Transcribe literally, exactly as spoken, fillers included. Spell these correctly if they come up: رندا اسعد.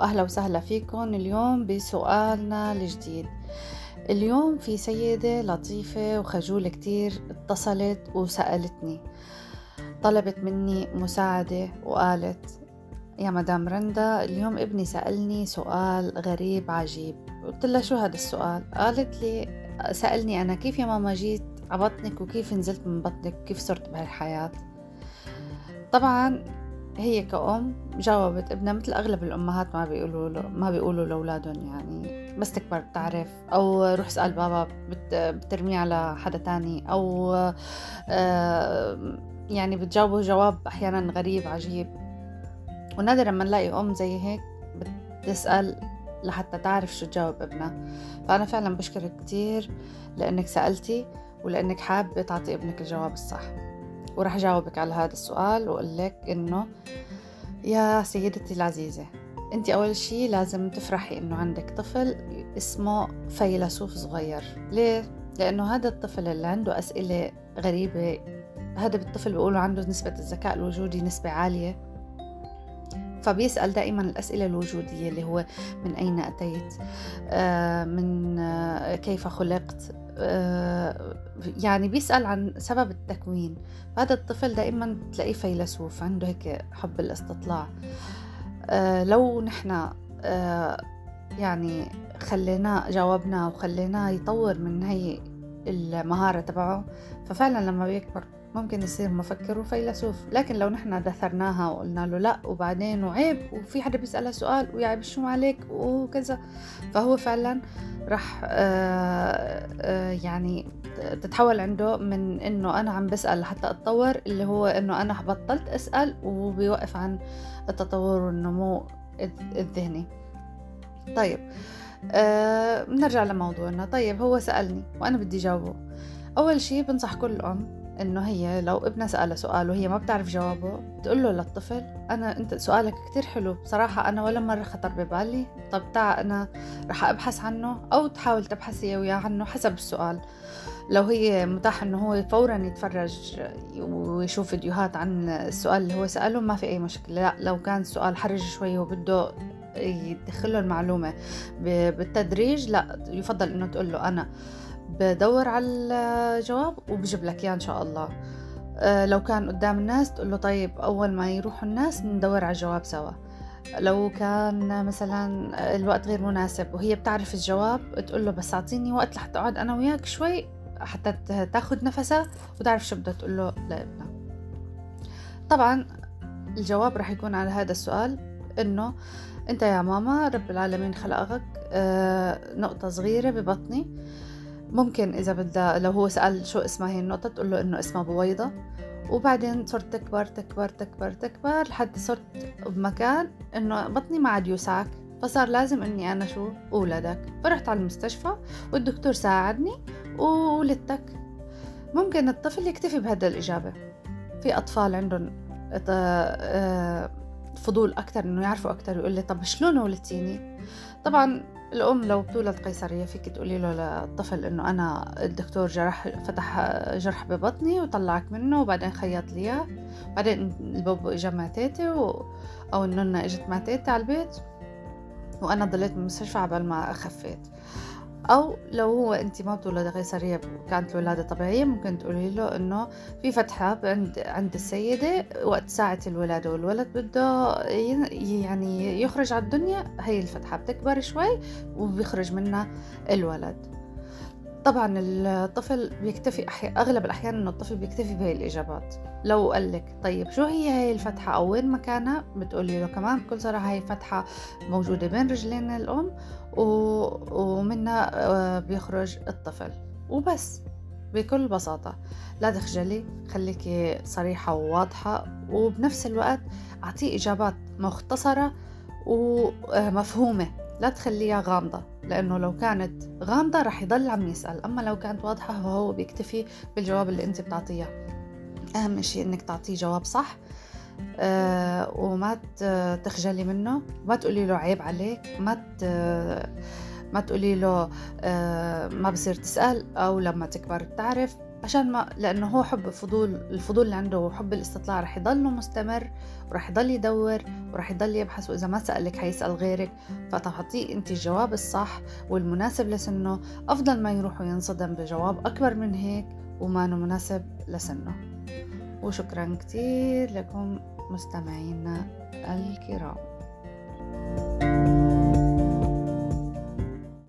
وأهلا وسهلا فيكم اليوم بسؤالنا الجديد. اليوم في سيدة لطيفة وخجولة كتير اتصلت وسألتني، طلبت مني مساعدة وقالت يا مدام رندا اليوم ابني سألني سؤال غريب عجيب. قلت لها شو هذا السؤال؟ قالت لي سألني أنا كيف يا ماما جيت عبطنك وكيف نزلت من بطنك وكيف صرت بهالحياة. طبعا هي كأم جاوبت ابنها مثل أغلب الأمهات ما بيقولوا له ما بيقولوا لأولادهم يعني بس تكبر بتعرف، أو روح اسأل بابا بترميه على حدا تاني، أو يعني بتجاوبه جواب أحيانا غريب عجيب. ونادرا ما نلاقي أم زي هيك بتسأل لحتى تعرف شو تجاوب ابنها. فأنا فعلا بشكرك كتير لأنك سألتي ولأنك حابة تعطي ابنك الجواب الصح، ورح جاوبك على هذا السؤال وأقول لك إنه يا سيدتي العزيزة أنت أول شي لازم تفرحي إنه عندك طفل اسمه فيلسوف صغير. ليه؟ لأنه هذا الطفل اللي عنده أسئلة غريبة، هذا الطفل بيقولوا عنده نسبة الذكاء الوجودي نسبة عالية، فبيسأل دائما الأسئلة الوجودية اللي هو من أين أتيت، من كيف خلقت، يعني بيسأل عن سبب التكوين. هذا الطفل دائما تلاقيه فيلسوف، عنده هيك حب الاستطلاع. لو نحن يعني خليناه جاوبناه وخليناه يطور من هي المهارة تبعه، ففعلا لما بيكبر ممكن يصير مفكر وفيلسوف. لكن لو نحن دثرناها وقلنا له لا وبعدين وعيب وفي حدا بيسأله سؤال ويعيب شو عليك وكذا، فهو فعلا رح يعني تتحول عنده من انه انا عم بسأل حتى اتطور اللي هو انه انا بطلت اسأل، وبيوقف عن التطور والنمو الذهني. طيب بنرجع لموضوعنا. طيب هو سألني وانا بدي جاوبه. اول شيء بنصح كل ام انه هي لو ابنها سأله سؤال وهي ما بتعرف جوابه بتقول له للطفل انا انت سؤالك كتير حلو بصراحة، انا ولا مرة خطر ببالي، طب تعا انا رح ابحث عنه، او تحاول تبحث هي وياه عنه حسب السؤال. لو هي متاح انه هو فورا يتفرج ويشوف فيديوهات عن السؤال اللي هو سأله ما في اي مشكلة. لا لو كان السؤال حرج شوي وبده يدخله المعلومة بالتدريج، لا يفضل انه تقول له انا بدور على الجواب وبجيب لك يا إن شاء الله. أه لو كان قدام الناس تقول له طيب أول ما يروحوا الناس ندور على الجواب سوا. لو كان مثلا الوقت غير مناسب وهي بتعرف الجواب تقول له بس أعطيني وقت لحتى أقعد أنا وياك شوي حتى تاخد نفسها وتعرف شو بدها تقول له لابنها. طبعا الجواب رح يكون على هذا السؤال إنه أنت يا ماما رب العالمين خلقك أه نقطة صغيرة ببطني. ممكن إذا بدأ لو هو سأل شو اسمها هي النقطة تقول له إنه اسمها بويضة، وبعدين صرت تكبر تكبر تكبر تكبر لحد صرت بمكان إنه بطني ما عاد يوسعك، فصار لازم إني أنا شو أولدك، فرحت على المستشفى والدكتور ساعدني وولدتك. ممكن الطفل يكتفي بهذا الإجابة. في أطفال عندهم فضول أكتر إنه يعرفوا أكتر، يقول لي طب شلون ولدتيني؟ طبعا الأم لو بتولد قيصرية فيك تقولي له للطفل إنه أنا الدكتور جرح فتح جرح ببطني وطلعك منه وبعدين خيط لي، بعدين البابو إجا مع تيتي و... أو النونة إجت مع تيتي على البيت وأنا ضليت بالمستشفى عبال ما خفيت. أو لو هو أنت ما بتولد قيصرية كانت الولادة طبيعية ممكن تقولي له إنه في فتحة عند عند السيدة وقت ساعة الولادة والولد بده يعني يخرج على الدنيا، هي الفتحة بتكبر شوي وبيخرج منها الولد. طبعا الطفل بيكتفي أغلب الأحيان إنه الطفل بيكتفي بهي الإجابات. لو قالك طيب شو هي هي الفتحة أو وين مكانها بتقولي له كمان بكل صراحة هي الفتحة موجودة بين رجلين الأم ومنها بيخرج الطفل، وبس بكل بساطة. لا تخجلي، خليكي صريحة وواضحة، وبنفس الوقت أعطيه إجابات مختصرة ومفهومة، لا تخليها غامضة، لأنه لو كانت غامضة رح يضل عم يسأل. أما لو كانت واضحة فهو بيكتفي بالجواب اللي أنت بتعطيه. أهم شيء أنك تعطيه جواب صح أه وما تخجلي منه، ما تقولي له عيب عليك، ما ما تقولي له أه ما بصير تسأل أو لما تكبر بتعرف. عشان ما لأنه هو حب فضول، الفضول اللي عنده وحب الاستطلاع رح يضله مستمر، ورح يضل يدور ورح يضل يبحث، وإذا ما سألك هيسأل غيرك. فتعطيه أنت الجواب الصح والمناسب لسنه أفضل ما يروح وينصدم بجواب أكبر من هيك وما إنه مناسب لسنه. وشكرا كتير لكم مستمعينا الكرام.